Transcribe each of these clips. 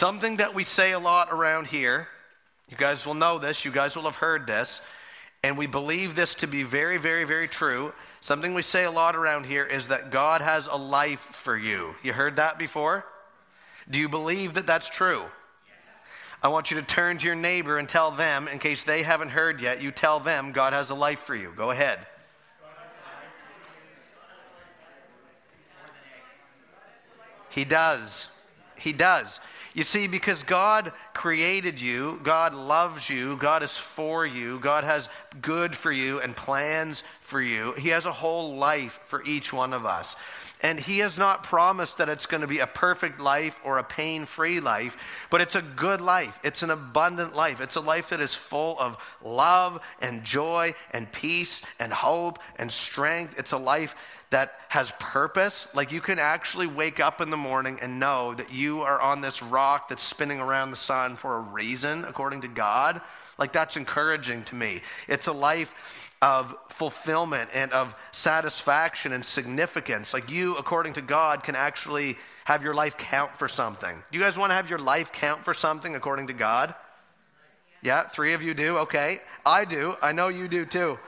Something that we say a lot around here, you guys will know this, you guys will have heard this, and we believe this to be very, very, very true. Something we say a lot around here is that God has a life for you. You heard that before? Do you believe that that's true? Yes. I want you to turn to your neighbor and tell them, in case they haven't heard yet, you tell them God has a life for you. Go ahead. He does. He does. You see, because God created you, God loves you, God is for you, God has good for you and plans for you. He has a whole life for each one of us. And he has not promised that it's going to be a perfect life or a pain-free life, but it's a good life. It's an abundant life. It's a life that is full of love and joy and peace and hope and strength. It's a life that has purpose. Like, you can actually wake up in the morning and know that you are on this rock that's spinning around the sun for a reason, according to God. Like, that's encouraging to me. It's a life of fulfillment and of satisfaction and significance. Like, you, according to God, can actually have your life count for something. Do you guys want to have your life count for something according to God? Yeah, three of you do? Okay. I do. I know you do too.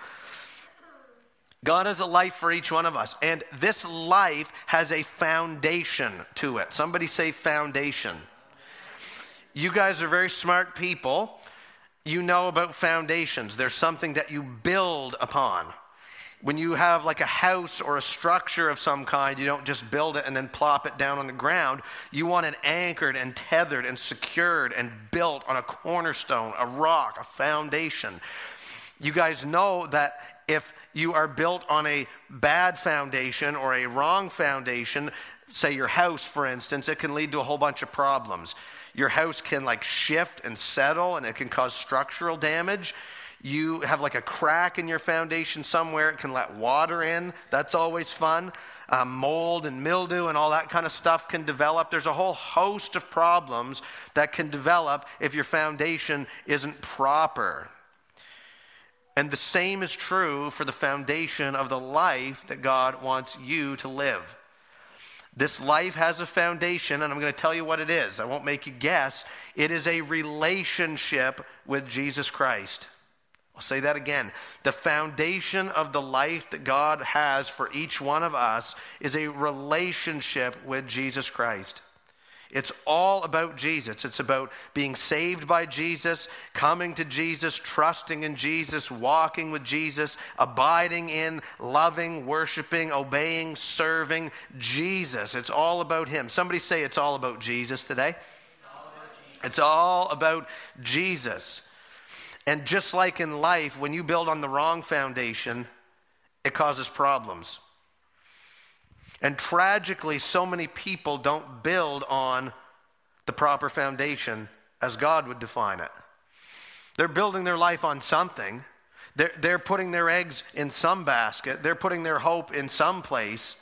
God has a life for each one of us, and this life has a foundation to it. Somebody say foundation. You guys are very smart people. You know about foundations. There's something that you build upon. When you have like a house or a structure of some kind, you don't just build it and then plop it down on the ground. You want it anchored and tethered and secured and built on a cornerstone, a rock, a foundation. You guys know that if you are built on a bad foundation or a wrong foundation, say your house, for instance, it can lead to a whole bunch of problems. Your house can like shift and settle, and it can cause structural damage. You have like a crack in your foundation somewhere. It can let water in. That's always fun. Mold and mildew and all that kind of stuff can develop. There's a whole host of problems that can develop if your foundation isn't proper. And the same is true for the foundation of the life that God wants you to live. This life has a foundation, and I'm going to tell you what it is. I won't make you guess. It is a relationship with Jesus Christ. I'll say that again. The foundation of the life that God has for each one of us is a relationship with Jesus Christ. It's all about Jesus. It's about being saved by Jesus, coming to Jesus, trusting in Jesus, walking with Jesus, abiding in, loving, worshiping, obeying, serving Jesus. It's all about him. Somebody say it's all about Jesus today. It's all about Jesus. And just like in life, when you build on the wrong foundation, it causes problems. And tragically, so many people don't build on the proper foundation as God would define it. They're building their life on something. They're putting their eggs in some basket. They're putting their hope in some place.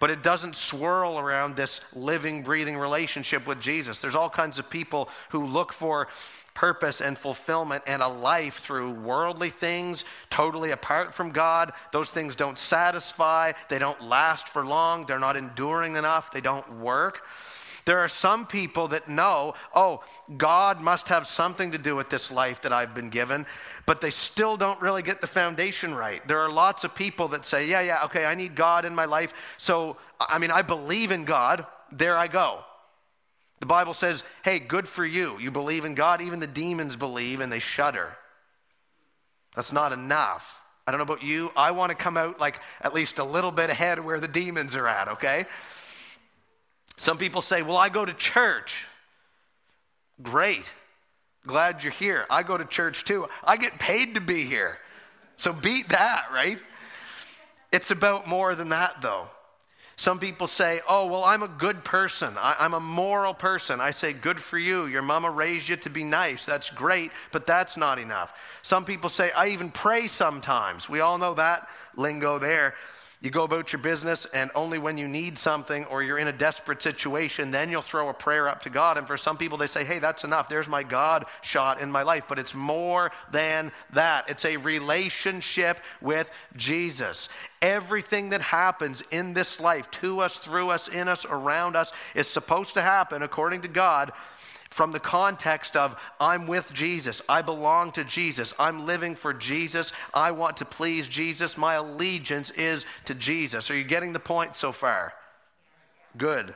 But it doesn't swirl around this living, breathing relationship with Jesus. There's all kinds of people who look for purpose and fulfillment and a life through worldly things, totally apart from God. Those things don't satisfy. They don't last for long. They're not enduring enough. They don't work. There are some people that know, oh, God must have something to do with this life that I've been given, but they still don't really get the foundation right. There are lots of people that say, yeah, okay, I need God in my life. So, I believe in God. There I go. The Bible says, hey, good for you. You believe in God. Even the demons believe and they shudder. That's not enough. I don't know about you. I want to come out like at least a little bit ahead of where the demons are at, okay? Some people say, well, I go to church. Great. Glad you're here. I go to church too. I get paid to be here. So beat that, right? It's about more than that, though. Some people say, oh, well, I'm a good person. I'm a moral person. I say, good for you. Your mama raised you to be nice. That's great, but that's not enough. Some people say, I even pray sometimes. We all know that lingo there. You go about your business, and only when you need something or you're in a desperate situation, then you'll throw a prayer up to God. And for some people, they say, hey, that's enough. There's my God shot in my life. But it's more than that. It's a relationship with Jesus. Everything that happens in this life, to us, through us, in us, around us, is supposed to happen, according to God, from the context of, I'm with Jesus, I belong to Jesus, I'm living for Jesus, I want to please Jesus, my allegiance is to Jesus. Are you getting the point so far? Good.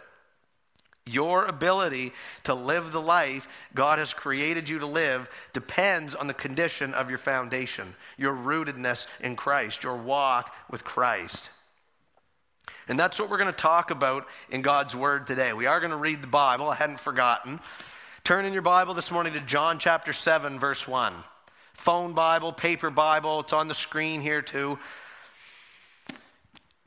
Your ability to live the life God has created you to live depends on the condition of your foundation, your rootedness in Christ, your walk with Christ. And that's what we're going to talk about in God's Word today. We are going to read the Bible. I hadn't forgotten. Turn in your Bible this morning to John chapter 7, verse 1. Phone Bible, paper Bible, it's on the screen here too.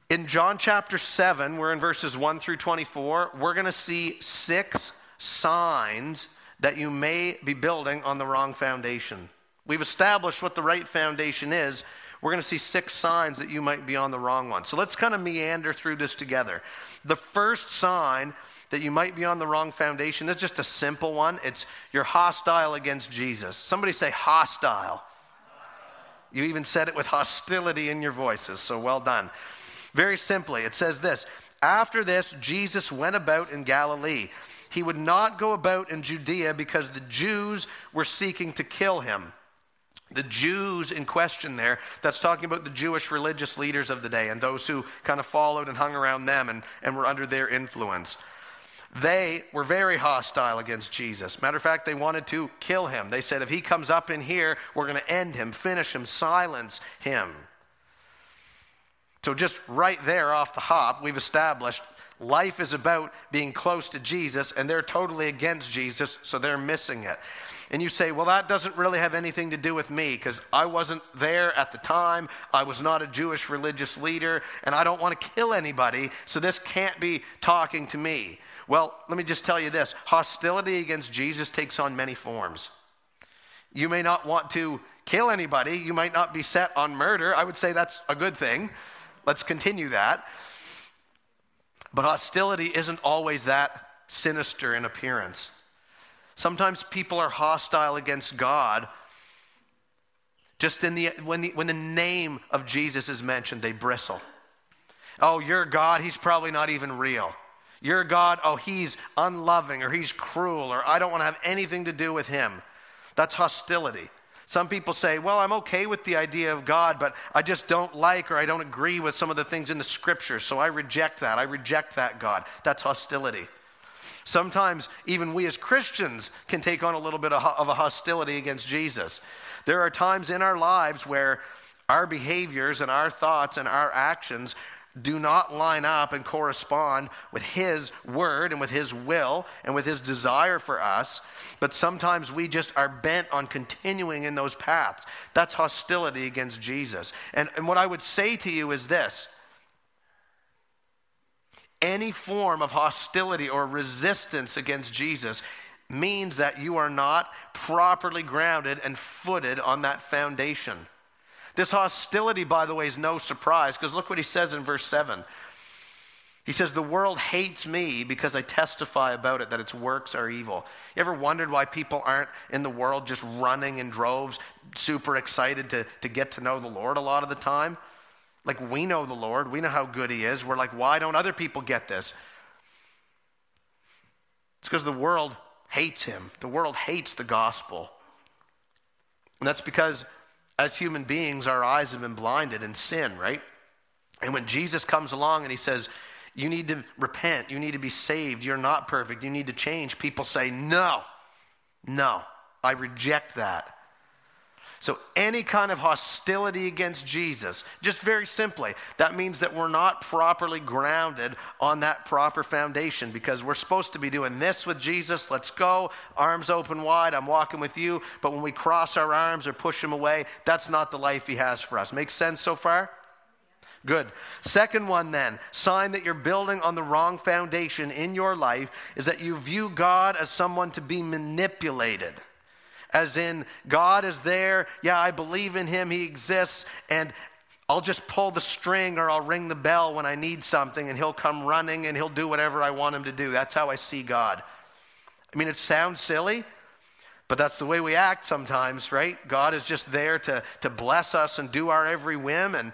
In John chapter 7, we're in verses 1 through 24, we're going to see 6 signs that you may be building on the wrong foundation. We've established what the right foundation is. We're going to see 6 signs that you might be on the wrong one. So let's kind of meander through this together. The first sign that you might be on the wrong foundation. That's just a simple one. It's you're hostile against Jesus. Somebody say hostile. You even said it with hostility in your voices, so well done. Very simply, it says this, after this, Jesus went about in Galilee. He would not go about in Judea because the Jews were seeking to kill him. The Jews in question there, that's talking about the Jewish religious leaders of the day and those who kind of followed and hung around them and were under their influence. They were very hostile against Jesus. Matter of fact, they wanted to kill him. They said, if he comes up in here, we're going to end him, finish him, silence him. So just right there off the hop, we've established life is about being close to Jesus, and they're totally against Jesus, so they're missing it. And you say, well, that doesn't really have anything to do with me because I wasn't there at the time. I was not a Jewish religious leader, and I don't want to kill anybody, so this can't be talking to me. Well, let me just tell you this. Hostility against Jesus takes on many forms. You may not want to kill anybody. You might not be set on murder. I would say that's a good thing. Let's continue that. But hostility isn't always that sinister in appearance. Sometimes people are hostile against God. Just when the name of Jesus is mentioned, they bristle. Oh, you're God. He's probably not even real. Your God, oh, he's unloving or he's cruel or I don't want to have anything to do with him. That's hostility. Some people say, well, I'm okay with the idea of God, but I just don't like or I don't agree with some of the things in the scriptures, so I reject that. I reject that God. That's hostility. Sometimes even we as Christians can take on a little bit of a hostility against Jesus. There are times in our lives where our behaviors and our thoughts and our actions do not line up and correspond with his word and with his will and with his desire for us, but sometimes we just are bent on continuing in those paths. That's hostility against Jesus. And what I would say to you is this. Any form of hostility or resistance against Jesus means that you are not properly grounded and footed on that foundation. This hostility, by the way, is no surprise because look what he says in verse 7. He says, the world hates me because I testify about it, that its works are evil. You ever wondered why people aren't in the world just running in droves, super excited to get to know the Lord a lot of the time? Like, we know the Lord. We know how good he is. We're like, why don't other people get this? It's because the world hates him. The world hates the gospel. And that's because as human beings, our eyes have been blinded in sin, right? And when Jesus comes along and he says, you need to repent, you need to be saved, you're not perfect, you need to change, people say, no, I reject that. So any kind of hostility against Jesus, just very simply, that means that we're not properly grounded on that proper foundation because we're supposed to be doing this with Jesus. Let's go, arms open wide, I'm walking with you. But when we cross our arms or push him away, that's not the life he has for us. Make sense so far? Good. Second one then, sign that you're building on the wrong foundation in your life is that you view God as someone to be manipulated. As in, God is there, yeah, I believe in him, he exists, and I'll just pull the string or I'll ring the bell when I need something and he'll come running and he'll do whatever I want him to do. That's how I see God. I mean, it sounds silly, but that's the way we act sometimes, right? God is just there to bless us and do our every whim, and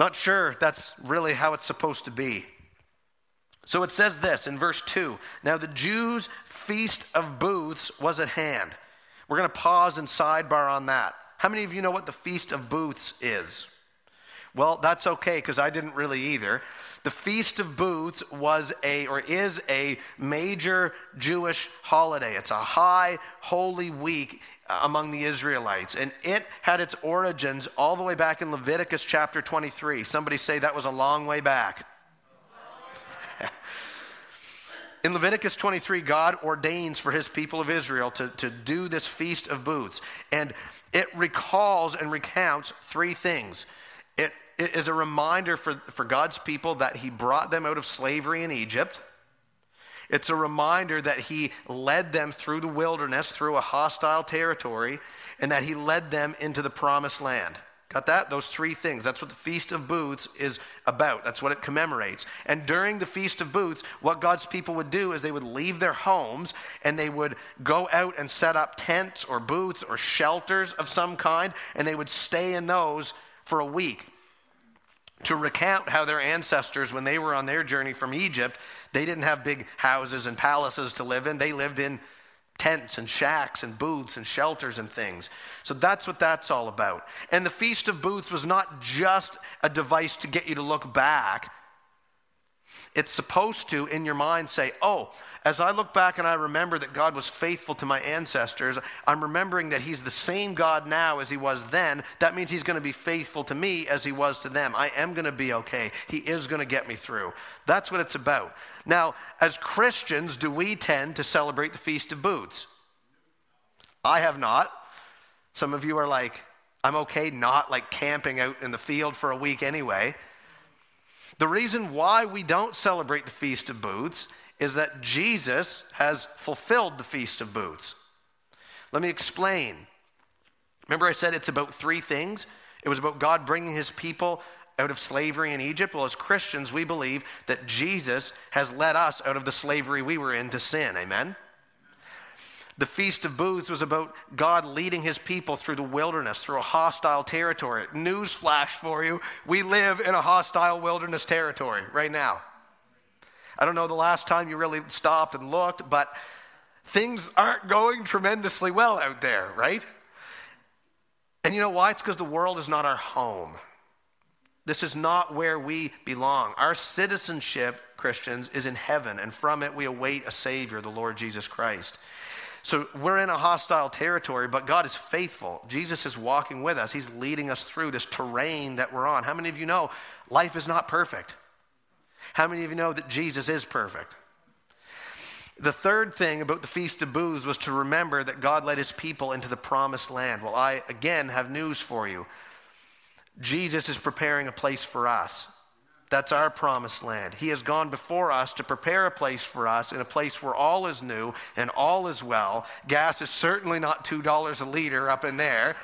Not sure that's really how it's supposed to be. So it says this in verse 2. Now the Jews' feast of booths was at hand. We're going to pause and sidebar on that. How many of you know what the Feast of Booths is? Well, that's okay, because I didn't really either. The Feast of Booths was is a major Jewish holiday. It's a high holy week among the Israelites, and it had its origins all the way back in Leviticus chapter 23. Somebody say that was a long way back. In Leviticus 23, God ordains for his people of Israel to do this Feast of Booths, and it recalls and recounts three things. It is a reminder for God's people that he brought them out of slavery in Egypt. It's a reminder that he led them through the wilderness, through a hostile territory, and that he led them into the promised land. Got that? Those three things. That's what the Feast of Booths is about. That's what it commemorates. And during the Feast of Booths, what God's people would do is they would leave their homes and they would go out and set up tents or booths or shelters of some kind, and they would stay in those for a week, to recount how their ancestors, when they were on their journey from Egypt, they didn't have big houses and palaces to live in. They lived in tents and shacks and booths and shelters and things. So that's what that's all about. And the Feast of Booths was not just a device to get you to look back. It's supposed to, in your mind, say, oh, as I look back and I remember that God was faithful to my ancestors, I'm remembering that he's the same God now as he was then. That means he's going to be faithful to me as he was to them. I am going to be okay. He is going to get me through. That's what it's about. Now, as Christians, do we tend to celebrate the Feast of Booths? I have not. Some of you are like, I'm okay not like camping out in the field for a week anyway. The reason why we don't celebrate the Feast of Booths is that Jesus has fulfilled the Feast of Booths. Let me explain. Remember I said it's about three things? It was about God bringing his people out of slavery in Egypt. Well, as Christians, we believe that Jesus has led us out of the slavery we were in to sin. Amen? The Feast of Booths was about God leading his people through the wilderness, through a hostile territory. Newsflash for you, we live in a hostile wilderness territory right now. I don't know the last time you really stopped and looked, but things aren't going tremendously well out there, right? And you know why? It's because the world is not our home. This is not where we belong. Our citizenship, Christians, is in heaven, and from it we await a Savior, the Lord Jesus Christ. So we're in a hostile territory, but God is faithful. Jesus is walking with us. He's leading us through this terrain that we're on. How many of you know life is not perfect? How many of you know that Jesus is perfect? The third thing about the Feast of Booths was to remember that God led his people into the promised land. Well, I, again, have news for you. Jesus is preparing a place for us. That's our promised land. He has gone before us to prepare a place for us, in a place where all is new and all is well. Gas is certainly not $2 a liter up in there.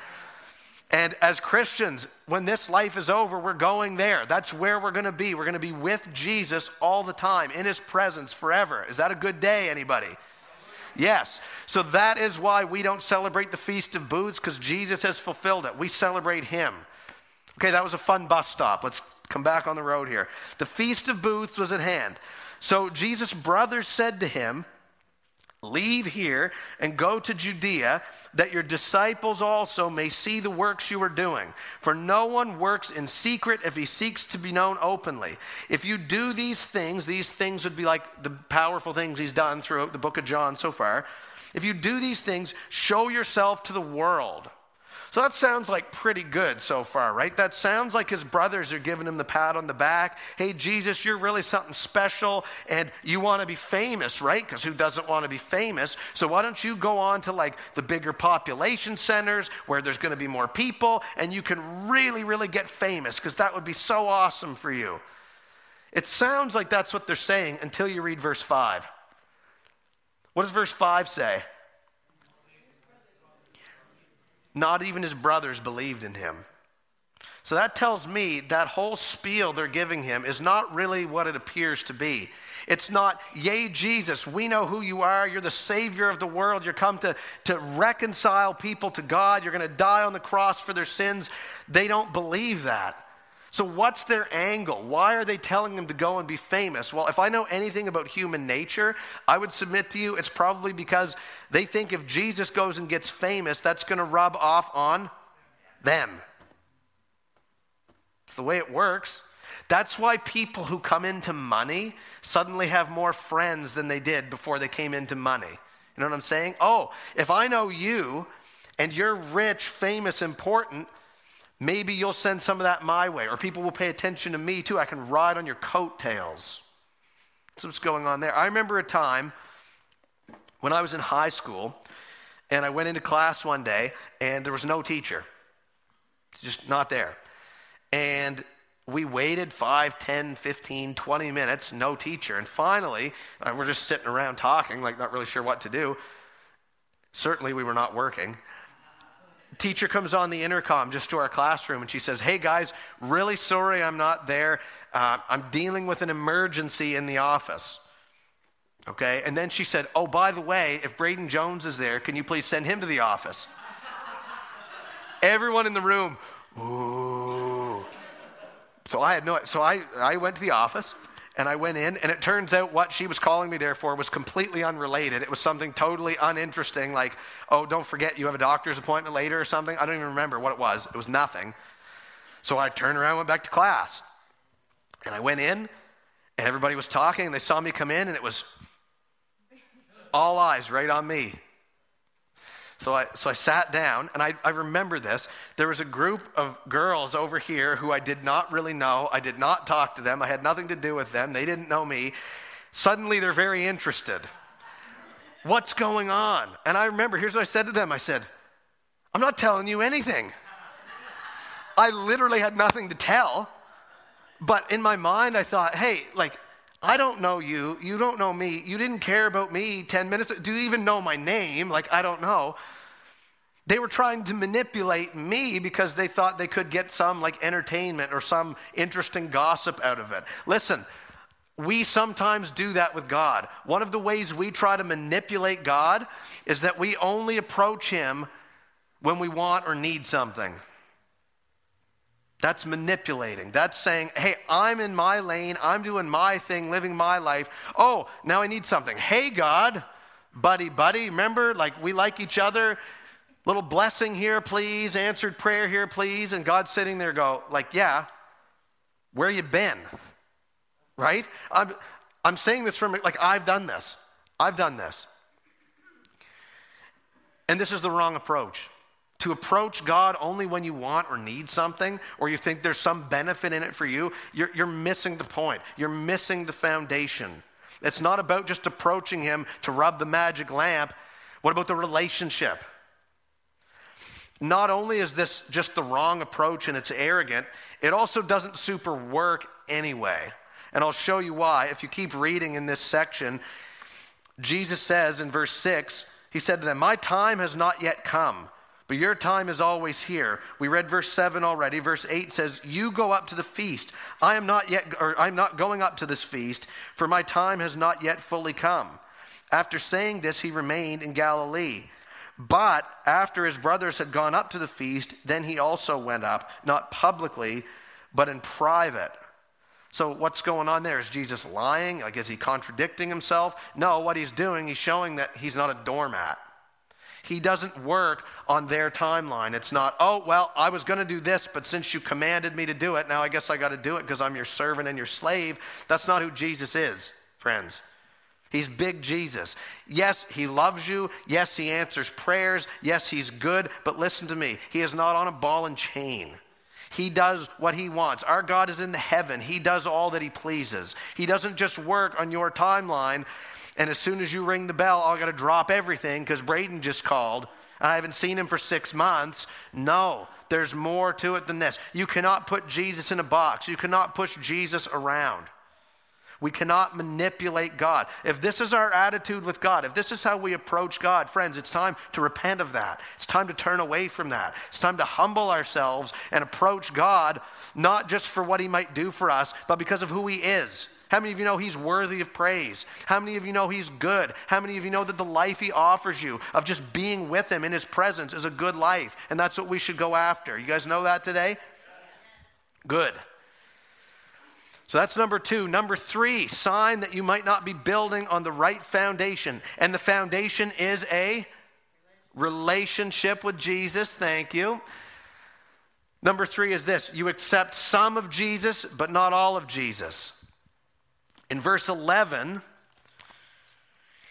And as Christians, when this life is over, we're going there. That's where we're going to be. We're going to be with Jesus all the time, in his presence forever. Is that a good day, anybody? Yes. So that is why we don't celebrate the Feast of Booths, because Jesus has fulfilled it. We celebrate him. Okay, that was a fun bus stop. Let's come back on the road here. The Feast of Booths was at hand. So Jesus' brothers said to him, leave here and go to Judea, that your disciples also may see the works you are doing. For no one works in secret if he seeks to be known openly. If you do these things would be like the powerful things he's done throughout the book of John so far. If you do these things, show yourself to the world. So that sounds like pretty good so far, right? That sounds like his brothers are giving him the pat on the back. Hey, Jesus, you're really something special, and you want to be famous, right? Because who doesn't want to be famous? So why don't you go on to like the bigger population centers where there's going to be more people, and you can really, really get famous, because that would be so awesome for you. It sounds like that's what they're saying until you read verse 5. What does verse 5 say? Not even his brothers believed in him. So that tells me that whole spiel they're giving him is not really what it appears to be. It's not, yay, Jesus, we know who you are. You're the Savior of the world. You're come to reconcile people to God. You're going to die on the cross for their sins. They don't believe that. So what's their angle? Why are they telling them to go and be famous? Well, if I know anything about human nature, I would submit to you it's probably because they think if Jesus goes and gets famous, that's going to rub off on them. It's the way it works. That's why people who come into money suddenly have more friends than they did before they came into money. You know what I'm saying? Oh, if I know you and you're rich, famous, important, maybe you'll send some of that my way, or people will pay attention to me too. I can ride on your coattails. That's what's going on there. I remember a time when I was in high school and I went into class one day and there was no teacher. It's just not there. And we waited 5, 10, 15, 20 minutes, no teacher. And finally, we're just sitting around talking, like not really sure what to do. Certainly we were not working. Teacher comes on the intercom just to our classroom and she says, "Hey guys, really sorry I'm not there. I'm dealing with an emergency in the office." Okay, and then she said, "Oh, by the way, if Braden Jones is there, can you please send him to the office?" Everyone in the room, ooh. So I went to the office and I went in, and it turns out what she was calling me there for was completely unrelated. It was something totally uninteresting, like, oh, don't forget you have a doctor's appointment later or something. I don't even remember what it was. It was nothing. So I turned around and went back to class. And I went in, and everybody was talking, and they saw me come in, and it was all eyes right on me. So I sat down, and I remember this. There was a group of girls over here who I did not really know. I did not talk to them. I had nothing to do with them. They didn't know me. Suddenly, they're very interested. What's going on? And I remember, here's what I said to them. I said, "I'm not telling you anything." I literally had nothing to tell. But in my mind, I thought, hey, like, I don't know you. You don't know me. You didn't care about me 10 minutes. Do you even know my name? Like, I don't know. They were trying to manipulate me because they thought they could get some like entertainment or some interesting gossip out of it. Listen, we sometimes do that with God. One of the ways we try to manipulate God is that we only approach him when we want or need something. That's manipulating. That's saying, hey, I'm in my lane. I'm doing my thing, living my life. Oh, now I need something. Hey, God, buddy, remember, like we like each other. Little blessing here, please. Answered prayer here, please. And God's sitting there go, like, yeah, where you been? Right? I'm saying this from, like, I've done this. And this is the wrong approach. To approach God only when you want or need something, or you think there's some benefit in it for you, you're missing the point. You're missing the foundation. It's not about just approaching him to rub the magic lamp. What about the relationship? Not only is this just the wrong approach and it's arrogant, it also doesn't super work anyway. And I'll show you why. If you keep reading in this section, Jesus says in verse 6, he said to them, "My time has not yet come, but your time is always here." We read verse 7 already. Verse 8 says, "You go up to the feast. I'm not going up to this feast, for my time has not yet fully come." After saying this, he remained in Galilee. But after his brothers had gone up to the feast, then he also went up, not publicly, but in private. So what's going on there? Is Jesus lying? Like, is he contradicting himself? No, what he's doing, he's showing that he's not a doormat. He doesn't work on their timeline. It's not, oh, well, I was going to do this, but since you commanded me to do it, now I guess I got to do it because I'm your servant and your slave. That's not who Jesus is, friends. He's big Jesus. Yes, he loves you. Yes, he answers prayers. Yes, he's good. But listen to me. He is not on a ball and chain. He does what he wants. Our God is in the heaven. He does all that he pleases. He doesn't just work on your timeline. And as soon as you ring the bell, I got to drop everything because Braden just called and I haven't seen him for 6 months. No, there's more to it than this. You cannot put Jesus in a box. You cannot push Jesus around. We cannot manipulate God. If this is our attitude with God, if this is how we approach God, friends, it's time to repent of that. It's time to turn away from that. It's time to humble ourselves and approach God, not just for what he might do for us, but because of who he is. How many of you know he's worthy of praise? How many of you know he's good? How many of you know that the life he offers you of just being with him in his presence is a good life? And that's what we should go after. You guys know that today? Good. So that's number two. Number three, sign that you might not be building on the right foundation. And the foundation is a relationship with Jesus. Thank you. Number three is this. You accept some of Jesus, but not all of Jesus. In verse 11,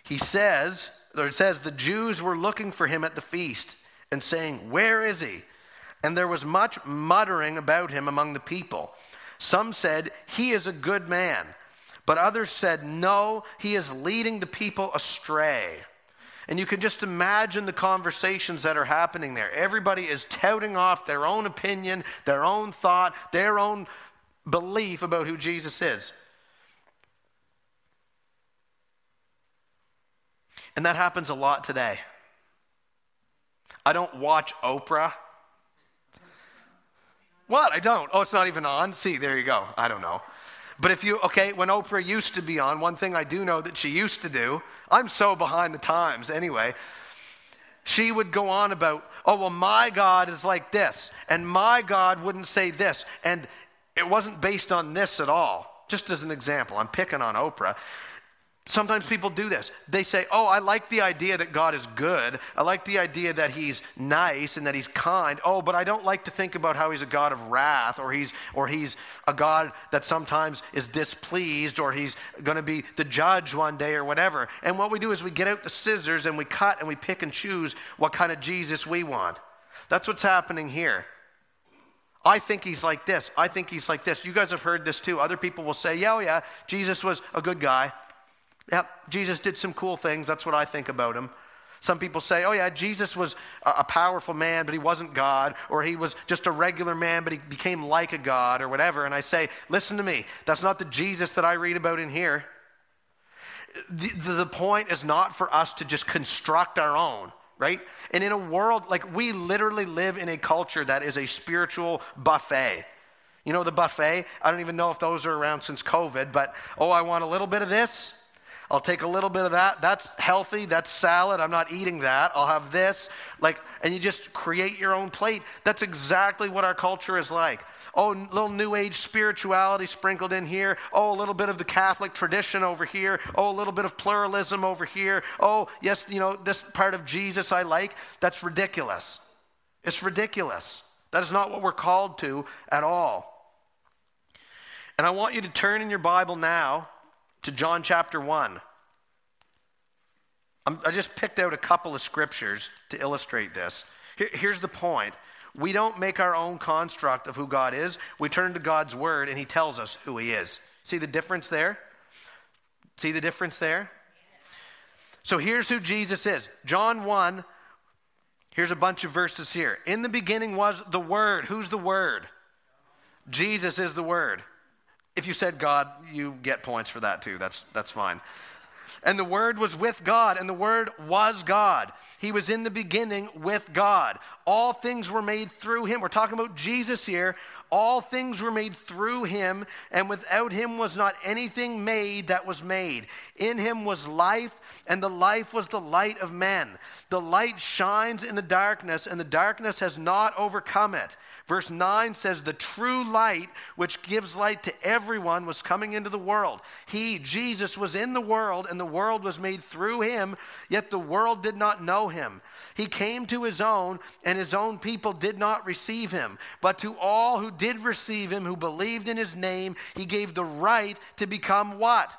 it says, the Jews were looking for him at the feast and saying, "Where is he?" And there was much muttering about him among the people. Some said, "He is a good man." But others said, "No, he is leading the people astray." And you can just imagine the conversations that are happening there. Everybody is touting off their own opinion, their own thought, their own belief about who Jesus is. And that happens a lot today. I don't watch Oprah. What? I don't. Oh, it's not even on? See, there you go. I don't know. But when Oprah used to be on, one thing I do know that she used to do, I'm so behind the times anyway, she would go on about, my God is like this, and my God wouldn't say this, and it wasn't based on this at all. Just as an example, I'm picking on Oprah. Sometimes people do this. They say, I like the idea that God is good. I like the idea that he's nice and that he's kind. But I don't like to think about how he's a God of wrath or he's a God that sometimes is displeased or he's going to be the judge one day or whatever. And what we do is we get out the scissors and we cut and we pick and choose what kind of Jesus we want. That's what's happening here. I think he's like this. I think he's like this. You guys have heard this too. Other people will say, Jesus was a good guy. Yeah, Jesus did some cool things. That's what I think about him. Some people say, Jesus was a powerful man, but he wasn't God, or he was just a regular man, but he became like a God or whatever. And I say, listen to me. That's not the Jesus that I read about in here. The point is not for us to just construct our own, right? And in a world, we literally live in a culture that is a spiritual buffet. You know the buffet? I don't even know if those are around since COVID, but, I want a little bit of this. I'll take a little bit of that. That's healthy. That's salad. I'm not eating that. I'll have this. And you just create your own plate. That's exactly what our culture is like. Little new age spirituality sprinkled in here. A little bit of the Catholic tradition over here. A little bit of pluralism over here. Yes, this part of Jesus I like. That's ridiculous. It's ridiculous. That is not what we're called to at all. And I want you to turn in your Bible now to John chapter 1. I just picked out a couple of scriptures to illustrate this. Here's the point. We don't make our own construct of who God is. We turn to God's word and he tells us who he is. See the difference there? So here's who Jesus is. John 1, here's a bunch of verses here. In the beginning was the word. Who's the word? Jesus is the word. If you said God, you get points for that too. That's fine. And the Word was with God, and the Word was God. He was in the beginning with God. All things were made through him. We're talking about Jesus here. All things were made through him, and without him was not anything made that was made. In him was life, and the life was the light of men. The light shines in the darkness, and the darkness has not overcome it. Verse 9 says, the true light, which gives light to everyone, was coming into the world. He, Jesus, was in the world, and the world was made through him, yet the world did not know him. He came to his own, and his own people did not receive him. But to all who did receive him, who believed in his name, he gave the right to become what?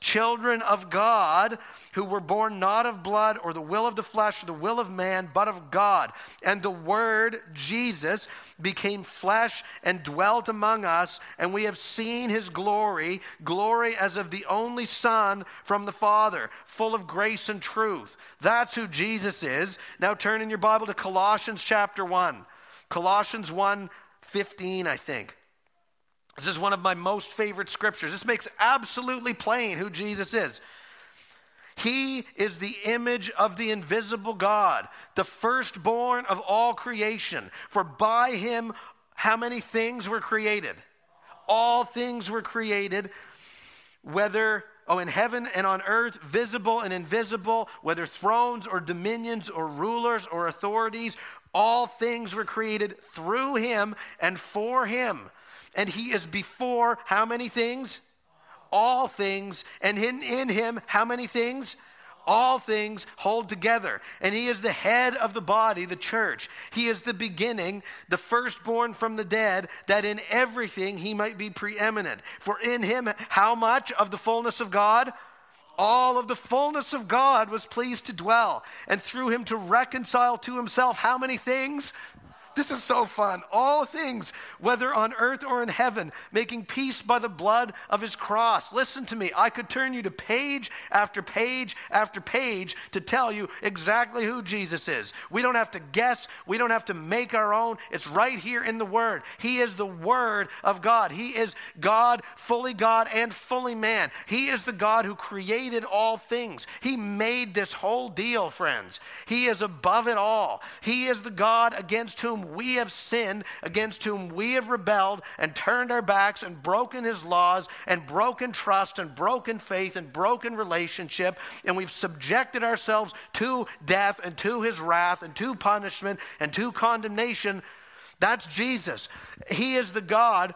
Children of God, who were born not of blood or the will of the flesh or the will of man, but of God. And the Word, Jesus, became flesh and dwelt among us, and we have seen his glory, glory as of the only Son from the Father, full of grace and truth. That's who Jesus is. Now turn in your Bible to Colossians chapter 1. Colossians 1:15, I think. This is one of my most favorite scriptures. This makes absolutely plain who Jesus is. He is the image of the invisible God, the firstborn of all creation. For by him, how many things were created? All things were created, whether in heaven and on earth, visible and invisible, whether thrones or dominions or rulers or authorities, all things were created through him and for him. and he is before how many things? All things. And in him, how many things? All things hold together. And he is the head of the body, the church. He is the beginning, the firstborn from the dead, that in everything he might be preeminent. For in him, how much of the fullness of God? All of the fullness of God was pleased to dwell, and through him to reconcile to himself how many things? This is so fun. All things, whether on earth or in heaven, making peace by the blood of his cross. Listen to me. I could turn you to page after page after page to tell you exactly who Jesus is. We don't have to guess. We don't have to make our own. It's right here in the Word. He is the Word of God. He is God, fully God and fully man. He is the God who created all things. He made this whole deal, friends. He is above it all. He is the God against whom we have sinned, against whom we have rebelled and turned our backs and broken his laws and broken trust and broken faith and broken relationship, and we've subjected ourselves to death and to his wrath and to punishment and to condemnation. That's Jesus. He is the God.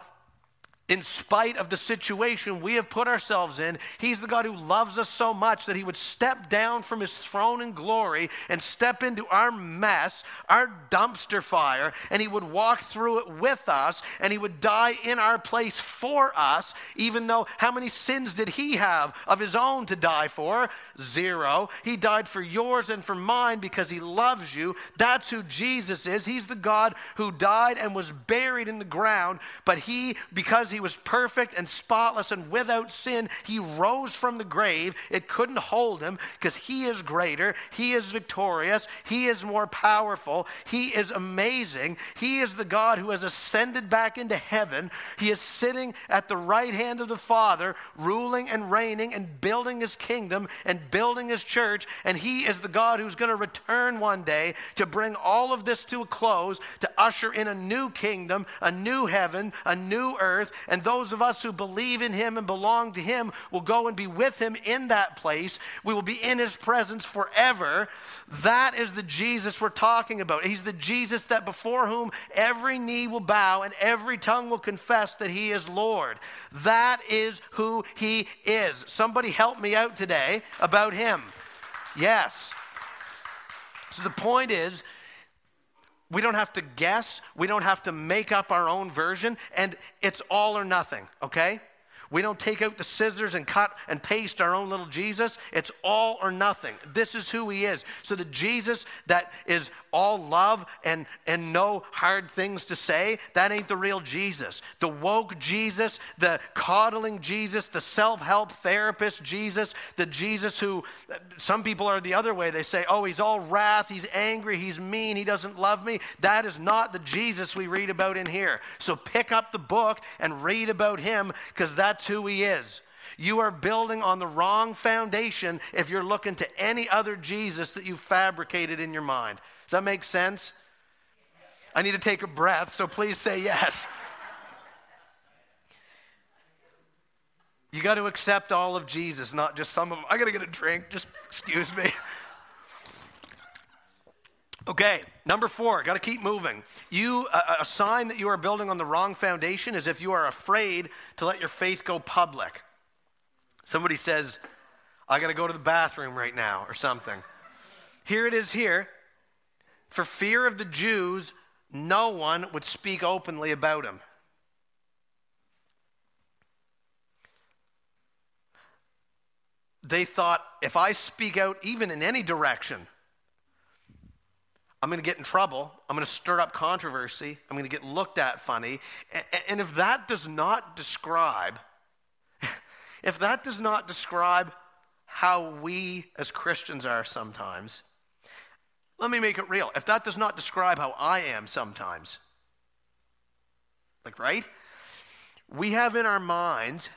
In spite of the situation we have put ourselves in, he's the God who loves us so much that he would step down from his throne in glory and step into our mess, our dumpster fire, and he would walk through it with us, and he would die in our place for us, even though how many sins did he have of his own to die for? Zero. He died for yours and for mine because he loves you. That's who Jesus is. He's the God who died and was buried in the ground, but he, because he was perfect and spotless and without sin, he rose from the grave. It couldn't hold him because he is greater. He is victorious. He is more powerful. He is amazing. He is the God who has ascended back into heaven. He is sitting at the right hand of the Father, ruling and reigning and building his kingdom and building his church. And he is the God who's going to return one day to bring all of this to a close, to usher in a new kingdom, a new heaven, a new earth. And those of us who believe in him and belong to him will go and be with him in that place. We will be in his presence forever. That is the Jesus we're talking about. He's the Jesus that before whom every knee will bow and every tongue will confess that he is Lord. That is who he is. Somebody help me out today about him. Yes. So the point is, we don't have to guess. We don't have to make up our own version. And it's all or nothing, okay? We don't take out the scissors and cut and paste our own little Jesus. It's all or nothing. This is who he is. So the Jesus that is all love and no hard things to say, that ain't the real Jesus. The woke Jesus, the coddling Jesus, the self-help therapist Jesus, the Jesus who some people are the other way. They say, oh, he's all wrath, he's angry, he's mean, he doesn't love me. That is not the Jesus we read about in here. So pick up the book and read about him, because that's who he is. You are building on the wrong foundation if you're looking to any other Jesus that you fabricated in your mind. Does that make sense? I need to take a breath, so please say yes. You got to accept all of Jesus, not just some of them. I got to get a drink, just excuse me. Okay, number 4, got to keep moving. A sign that you are building on the wrong foundation is if you are afraid to let your faith go public. Somebody says, I got to go to the bathroom right now or something. Here it is here. For fear of the Jews, no one would speak openly about him. They thought, if I speak out even in any direction, I'm going to get in trouble. I'm going to stir up controversy. I'm going to get looked at funny. And if that does not describe, how we as Christians are sometimes, let me make it real. If that does not describe how I am sometimes, like, right? We have in our minds,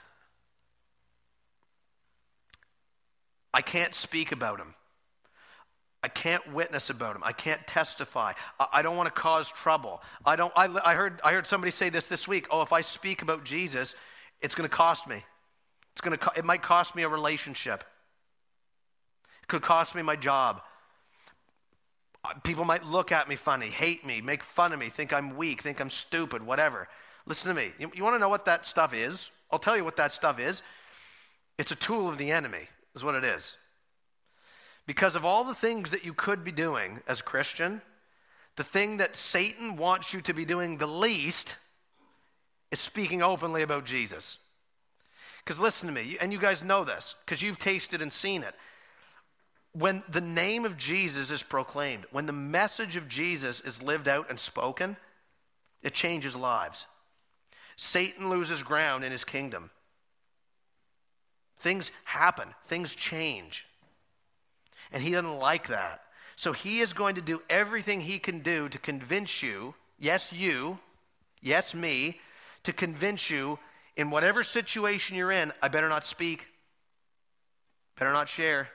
I can't speak about him. I can't witness about him. I can't testify. I don't want to cause trouble. I heard somebody say this week. Oh, if I speak about Jesus, it's going to cost me. It might cost me a relationship. It could cost me my job. People might look at me funny, hate me, make fun of me, think I'm weak, think I'm stupid, whatever. Listen to me. You want to know what that stuff is? I'll tell you what that stuff is. It's a tool of the enemy, is what it is. Because of all the things that you could be doing as a Christian, the thing that Satan wants you to be doing the least is speaking openly about Jesus. Because listen to me, and you guys know this, because you've tasted and seen it. When the name of Jesus is proclaimed, when the message of Jesus is lived out and spoken, it changes lives. Satan loses ground in his kingdom. Things happen. Things change. And he doesn't like that. So he is going to do everything he can do to convince you, yes me, to convince you in whatever situation you're in, I better not speak, better not share.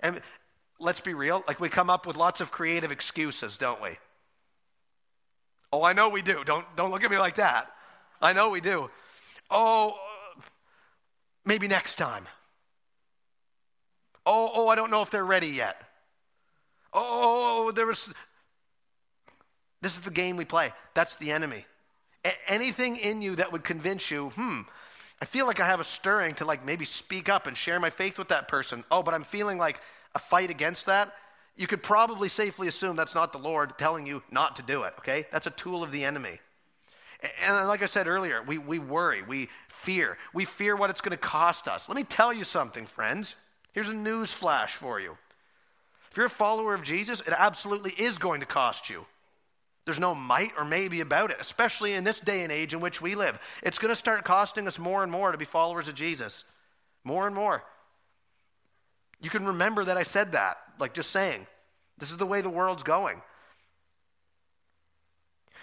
And let's be real, like we come up with lots of creative excuses, don't we? Oh, I know we do. Don't look at me like that. I know we do. Oh, maybe next time. Oh, I don't know if they're ready yet. This is the game we play. That's the enemy. Anything in you that would convince you, I feel like I have a stirring to like maybe speak up and share my faith with that person. Oh, but I'm feeling like a fight against that. You could probably safely assume that's not the Lord telling you not to do it, okay? That's a tool of the enemy. And like I said earlier, we worry, we fear. We fear what it's going to cost us. Let me tell you something, friends. Here's a news flash for you. If you're a follower of Jesus, it absolutely is going to cost you. There's no might or maybe about it, especially in this day and age in which we live. It's going to start costing us more and more to be followers of Jesus, more and more. You can remember that I said that, like just saying. This is the way the world's going.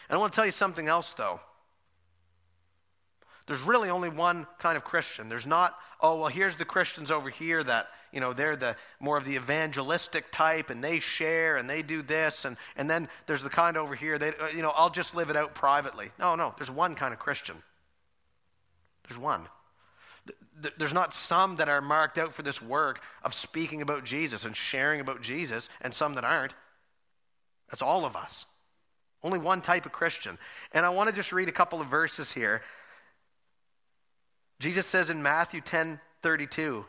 And I want to tell you something else, though. There's really only one kind of Christian. There's not, oh, well, here's the Christians over here that, you know, they're the more of the evangelistic type and they share and they do this. And then there's the kind over here, they, you know, I'll just live it out privately. No, there's one kind of Christian. There's one. There's not some that are marked out for this work of speaking about Jesus and sharing about Jesus and some that aren't. That's all of us. Only one type of Christian. And I want to just read a couple of verses here. Jesus says in Matthew 10:32,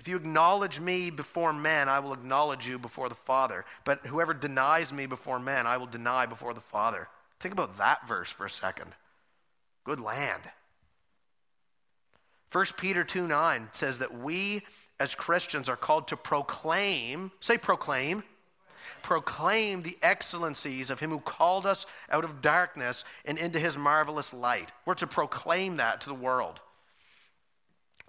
if you acknowledge me before men, I will acknowledge you before the Father. But whoever denies me before men, I will deny before the Father. Think about that verse for a second. Good land. 1 Peter 2:9 says that we as Christians are called to proclaim, say proclaim. Proclaim the excellencies of him who called us out of darkness and into his marvelous light. We're to proclaim that to the world.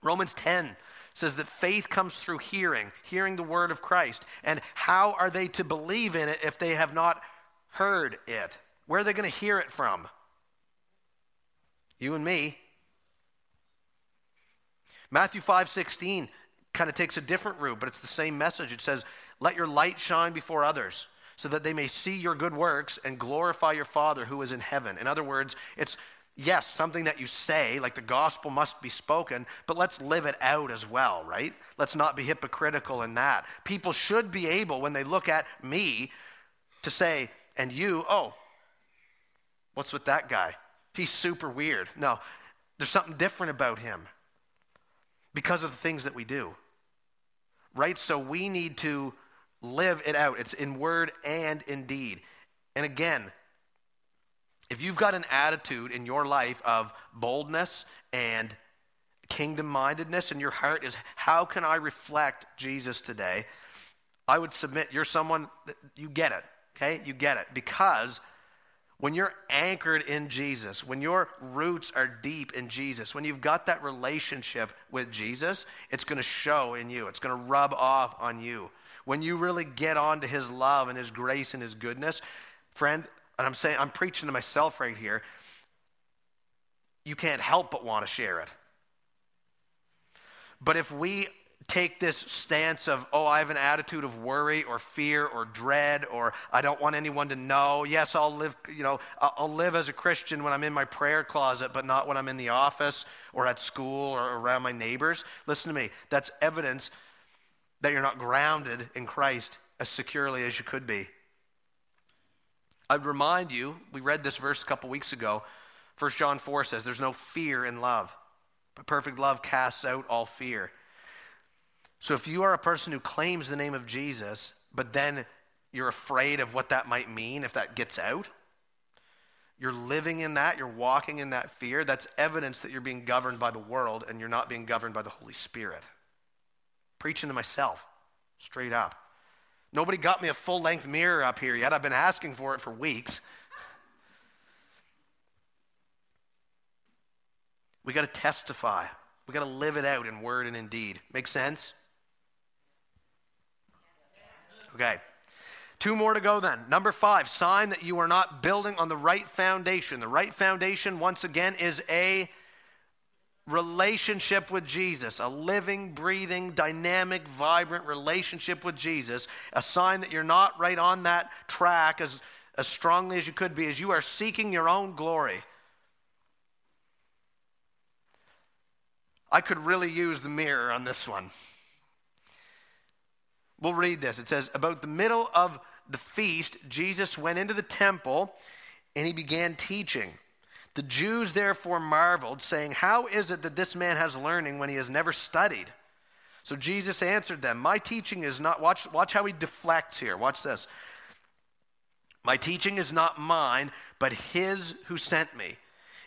Romans 10 says that faith comes through hearing the word of Christ. And how are they to believe in it if they have not heard it? Where are they going to hear it from? You and me. Matthew 5:16 kind of takes a different route, but it's the same message. It says, let your light shine before others so that they may see your good works and glorify your Father who is in heaven. In other words, it's yes, something that you say, like the gospel must be spoken, but let's live it out as well, right? Let's not be hypocritical in that. People should be able, when they look at me, to say, and you, oh, what's with that guy? He's super weird. No, there's something different about him because of the things that we do, right? So we need to live it out. It's in word and in deed. And again, if you've got an attitude in your life of boldness and kingdom-mindedness and your heart is, how can I reflect Jesus today? I would submit you're someone, that you get it, okay? You get it. Because when you're anchored in Jesus, when your roots are deep in Jesus, when you've got that relationship with Jesus, it's going to show in you. It's going to rub off on you. When you really get onto his love and his grace and his goodness, friend, and I'm saying, I'm preaching to myself right here. You can't help but want to share it. But if we take this stance of, oh, I have an attitude of worry or fear or dread or I don't want anyone to know. Yes, I'll live, you know, I'll live as a Christian when I'm in my prayer closet, but not when I'm in the office or at school or around my neighbors. Listen to me. That's evidence that you're not grounded in Christ as securely as you could be. I'd remind you, we read this verse a couple weeks ago 1 John 4 says there's no fear in love, but perfect love casts out all fear. So if you are a person who claims the name of Jesus, but then you're afraid of what that might mean if that gets out, you're living in that, you're walking in that fear, that's evidence that you're being governed by the world and you're not being governed by the Holy Spirit. Preaching to myself, straight up. Nobody got me a full-length mirror up here yet. I've been asking for it for weeks. We got to testify. We got to live it out in word and in deed. Make sense? Okay. 2 more to go then. Number 5, sign that you are not building on the right foundation. The right foundation, once again, is a relationship with Jesus, a living, breathing, dynamic, vibrant relationship with Jesus. A sign that you're not right on that track as strongly as you could be is you are seeking your own glory. I could really use the mirror on this one. We'll read this. It says, about the middle of the feast, Jesus went into the temple and he began teaching. The Jews therefore marveled, saying, how is it that this man has learning when he has never studied? So Jesus answered them, my teaching is not, watch how he deflects here. Watch this. My teaching is not mine, but his who sent me.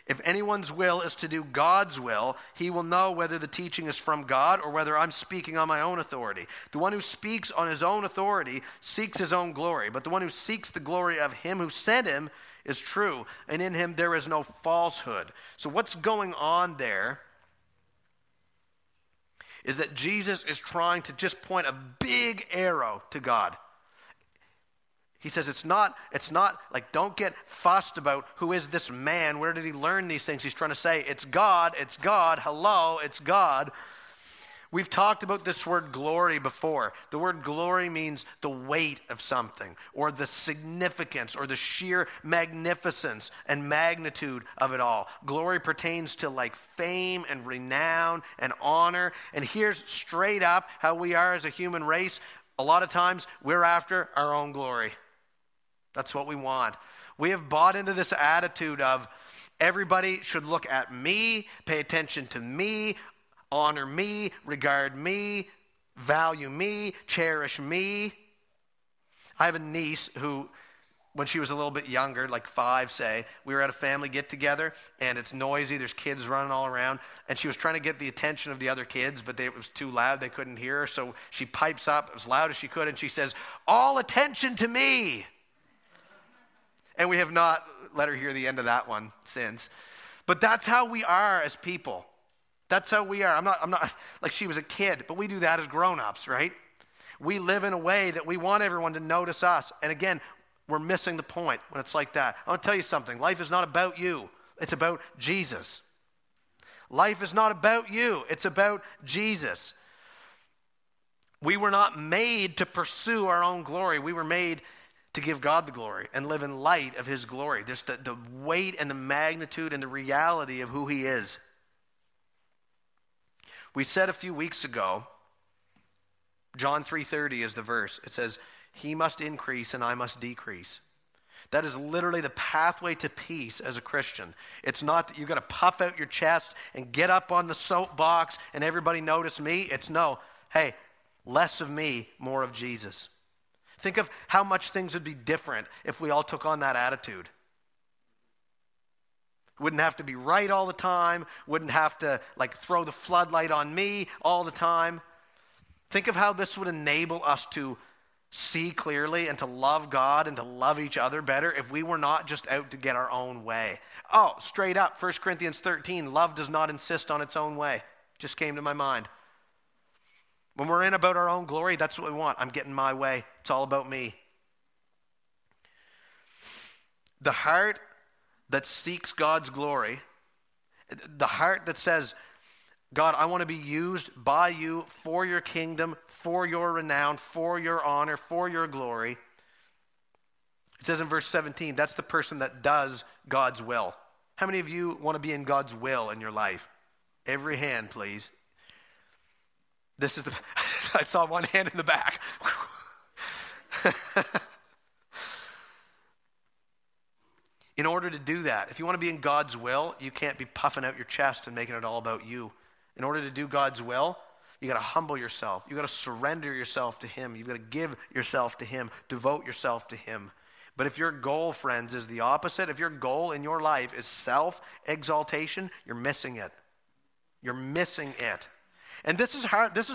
If anyone's will is to do God's will, he will know whether the teaching is from God or whether I'm speaking on my own authority. The one who speaks on his own authority seeks his own glory, but the one who seeks the glory of him who sent him is true, and in him there is no falsehood. So what's going on there is that Jesus is trying to just point a big arrow to God. He says it's not like, don't get fussed about who is this man, where did he learn these things? He's trying to say, it's God, hello, it's God. We've talked about this word glory before. The word glory means the weight of something, or the significance, or the sheer magnificence and magnitude of it all. Glory pertains to like fame and renown and honor. And here's straight up how we are as a human race. A lot of times we're after our own glory. That's what we want. We have bought into this attitude of everybody should look at me, pay attention to me, honor me, regard me, value me, cherish me. I have a niece who, when she was a little bit younger, like 5, say, we were at a family get-together, and it's noisy, there's kids running all around, and she was trying to get the attention of the other kids, but it was too loud, they couldn't hear her, so she pipes up as loud as she could, and she says, all attention to me! And we have not let her hear the end of that one since. But that's how we are as people. That's how we are. I'm not like she was a kid, but we do that as grown-ups, right? We live in a way that we want everyone to notice us. And again, we're missing the point when it's like that. I want to tell you something. Life is not about you. It's about Jesus. Life is not about you. It's about Jesus. We were not made to pursue our own glory. We were made to give God the glory and live in light of his glory. There's the weight and the magnitude and the reality of who he is. We said a few weeks ago, John 3:30 is the verse. It says, he must increase and I must decrease. That is literally the pathway to peace as a Christian. It's not that you've got to puff out your chest and get up on the soapbox and everybody notice me. It's no, hey, less of me, more of Jesus. Think of how much things would be different if we all took on that attitude. Wouldn't have to be right all the time. Wouldn't have to like throw the floodlight on me all the time. Think of how this would enable us to see clearly and to love God and to love each other better if we were not just out to get our own way. Oh, straight up, 1 Corinthians 13, love does not insist on its own way. Just came to my mind. When we're in about our own glory, that's what we want. I'm getting my way. It's all about me. The heart that seeks God's glory, the heart that says, God, I want to be used by you for your kingdom, for your renown, for your honor, for your glory. It says in verse 17, that's the person that does God's will. How many of you want to be in God's will in your life? Every hand, please. This is the, I saw one hand in the back. In order to do that, if you want to be in God's will, you can't be puffing out your chest and making it all about you. In order to do God's will, you got to humble yourself. You got to surrender yourself to him. You've got to give yourself to him, devote yourself to him. But if your goal, friends, is the opposite, if your goal in your life is self-exaltation, you're missing it. You're missing it. And this is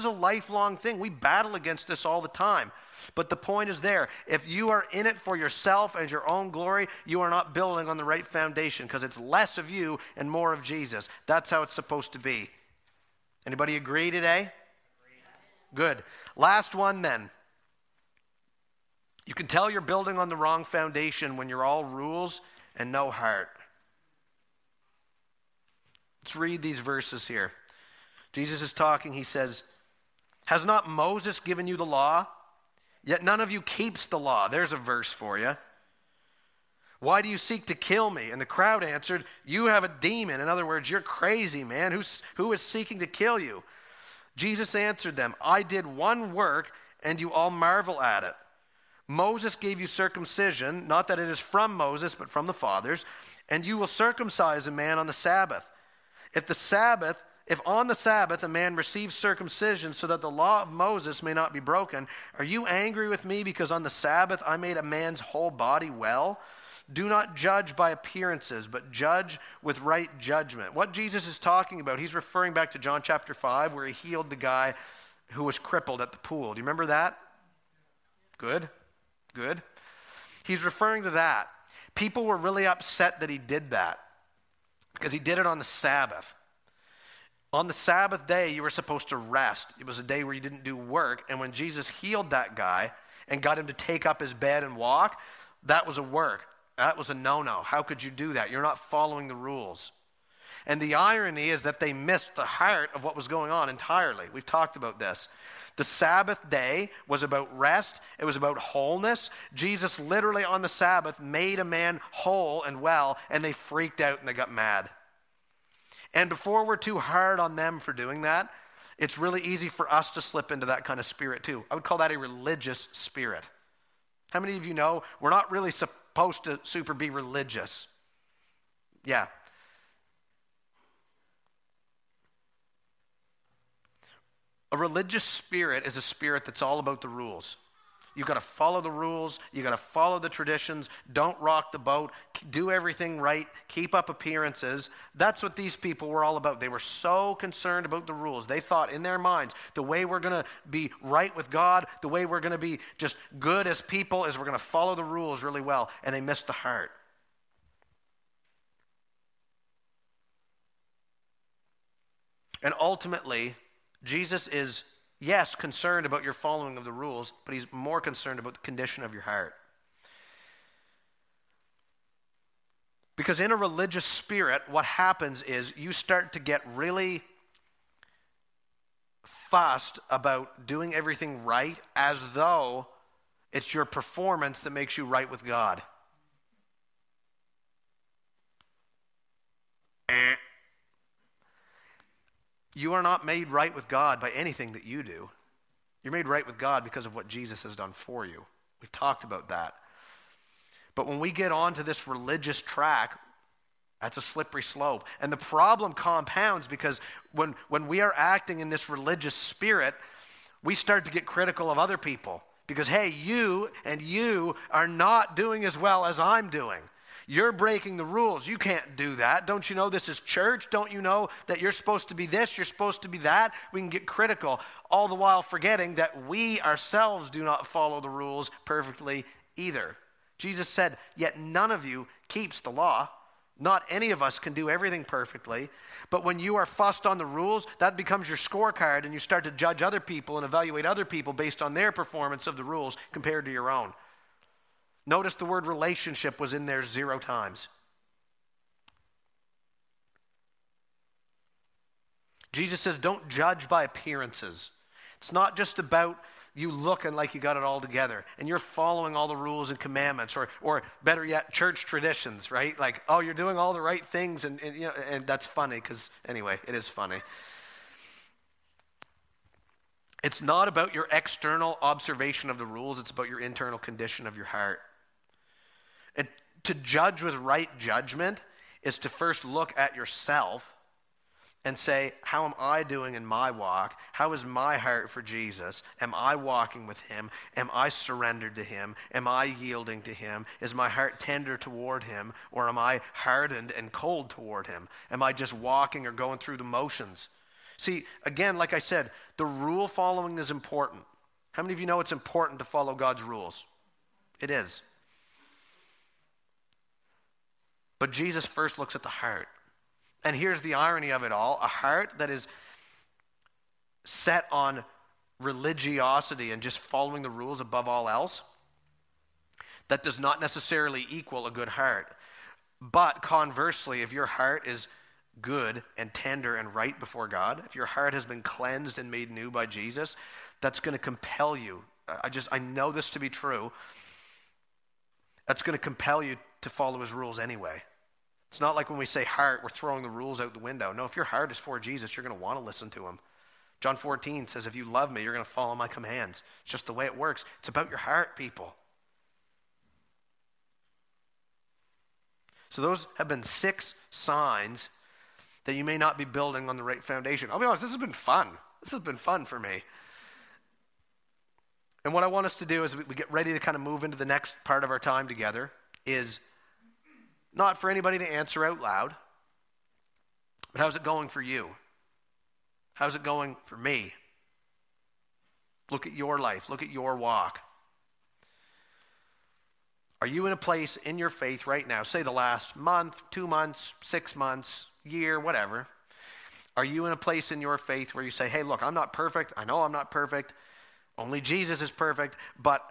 a lifelong thing. We battle against this all the time. But the point is there. If you are in it for yourself and your own glory, you are not building on the right foundation, because it's less of you and more of Jesus. That's how it's supposed to be. Anybody agree today? Good. Last one then. You can tell you're building on the wrong foundation when you're all rules and no heart. Let's read these verses here. Jesus is talking. He says, "Has not Moses given you the law? Yet none of you keeps the law." There's a verse for you. "Why do you seek to kill me?" And the crowd answered, "You have a demon." In other words, you're crazy, man. Who is seeking to kill you? Jesus answered them, "I did one work, and you all marvel at it. Moses gave you circumcision, not that it is from Moses, but from the fathers, and you will circumcise a man on the Sabbath. If on the Sabbath a man receives circumcision so that the law of Moses may not be broken, are you angry with me because on the Sabbath I made a man's whole body well? Do not judge by appearances, but judge with right judgment." What Jesus is talking about, he's referring back to John chapter 5, where he healed the guy who was crippled at the pool. Do you remember that? Good. He's referring to that. People were really upset that he did that, because he did it on the Sabbath. On the Sabbath day, you were supposed to rest. It was a day where you didn't do work. And when Jesus healed that guy and got him to take up his bed and walk, that was a work. That was a no-no. How could you do that? You're not following the rules. And the irony is that they missed the heart of what was going on entirely. We've talked about this. The Sabbath day was about rest. It was about wholeness. Jesus literally on the Sabbath made a man whole and well, and they freaked out and they got mad. And before we're too hard on them for doing that, it's really easy for us to slip into that kind of spirit too. I would call that a religious spirit. How many of you know we're not really supposed to super be religious? Yeah. A religious spirit is a spirit that's all about the rules. You got to follow the rules. You got to follow the traditions. Don't rock the boat. Do everything right. Keep up appearances. That's what these people were all about. They were so concerned about the rules. They thought in their minds, the way we're going to be right with God, the way we're going to be just good as people is we're going to follow the rules really well. And they missed the heart. And ultimately, Jesus is, yes, concerned about your following of the rules, but he's more concerned about the condition of your heart. Because in a religious spirit, what happens is you start to get really fussed about doing everything right as though it's your performance that makes you right with God. You are not made right with God by anything that you do. You're made right with God because of what Jesus has done for you. We've talked about that. But when we get onto this religious track, that's a slippery slope. And the problem compounds because when we are acting in this religious spirit, we start to get critical of other people. Because, hey, you and you are not doing as well as I'm doing. You're breaking the rules. You can't do that. Don't you know this is church? Don't you know that you're supposed to be this? You're supposed to be that? We can get critical, all the while forgetting that we ourselves do not follow the rules perfectly either. Jesus said, "Yet none of you keeps the law." Not any of us can do everything perfectly. But when you are fussed on the rules, that becomes your scorecard, and you start to judge other people and evaluate other people based on their performance of the rules compared to your own. Notice the word relationship was in there 0 times. Jesus says, don't judge by appearances. It's not just about you looking like you got it all together and you're following all the rules and commandments or better yet, church traditions, right? Like, oh, you're doing all the right things and you know, and that's funny because anyway, it is funny. It's not about your external observation of the rules. It's about your internal condition of your heart. And To judge with right judgment is to first look at yourself and say, how am I doing in my walk? How is my heart for Jesus? Am I walking with him? Am I surrendered to him? Am I yielding to him? Is my heart tender toward him? Or am I hardened and cold toward him? Am I just walking or going through the motions? See, again, like I said, the rule following is important. How many of you know it's important to follow God's rules? It is. But Jesus first looks at the heart. And here's the irony of it all. A heart that is set on religiosity and just following the rules above all else, that does not necessarily equal a good heart. But conversely, if your heart is good and tender and right before God, if your heart has been cleansed and made new by Jesus, that's going to compel you. I know this to be true. That's going to compel you to follow his rules anyway. It's not like when we say heart, we're throwing the rules out the window. No, if your heart is for Jesus, you're going to want to listen to him. John 14 says, if you love me, you're going to follow my commands. It's just the way it works. It's about your heart, people. So those have been 6 signs that you may not be building on the right foundation. I'll be honest, this has been fun. This has been fun for me. And what I want us to do as we get ready to kind of move into the next part of our time together is not for anybody to answer out loud, but how's it going for you? How's it going for me? Look at your life. Look at your walk. Are you in a place in your faith right now, say the last month, 2 months, 6 months, year, whatever, are you in a place in your faith where you say, hey, look, I'm not perfect. I know I'm not perfect. Only Jesus is perfect, but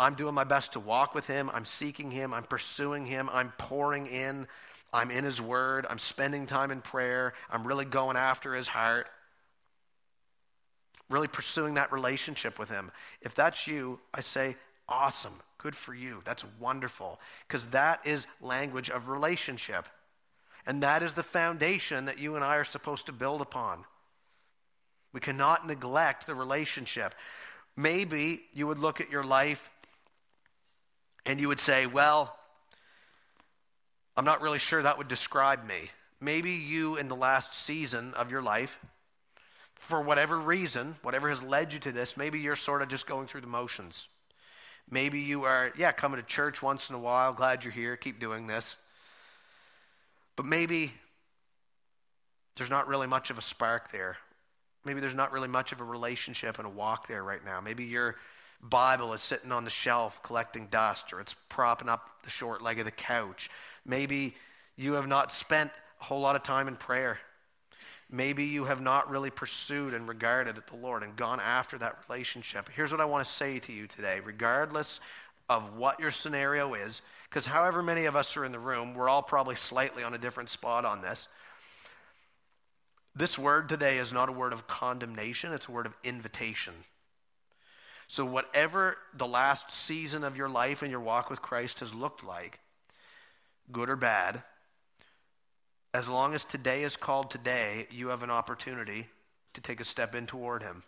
I'm doing my best to walk with him. I'm seeking him. I'm pursuing him. I'm pouring in. I'm in his word. I'm spending time in prayer. I'm really going after his heart. Really pursuing that relationship with him. If that's you, I say, awesome. Good for you. That's wonderful. Because that is language of relationship. And that is the foundation that you and I are supposed to build upon. We cannot neglect the relationship. Maybe you would look at your life and you would say, well, I'm not really sure that would describe me. Maybe you, in the last season of your life, for whatever reason, whatever has led you to this, maybe you're sort of just going through the motions. Maybe you are, coming to church once in a while, glad you're here, keep doing this. But maybe there's not really much of a spark there. Maybe there's not really much of a relationship and a walk there right now. Maybe you're Bible is sitting on the shelf collecting dust, or it's propping up the short leg of the couch. Maybe you have not spent a whole lot of time in prayer. Maybe you have not really pursued and regarded the Lord and gone after that relationship. Here's what I want to say to you today, regardless of what your scenario is, because however many of us are in the room, we're all probably slightly on a different spot on this. This word today is not a word of condemnation, it's a word of invitation. So whatever the last season of your life and your walk with Christ has looked like, good or bad, as long as today is called today, you have an opportunity to take a step in toward him.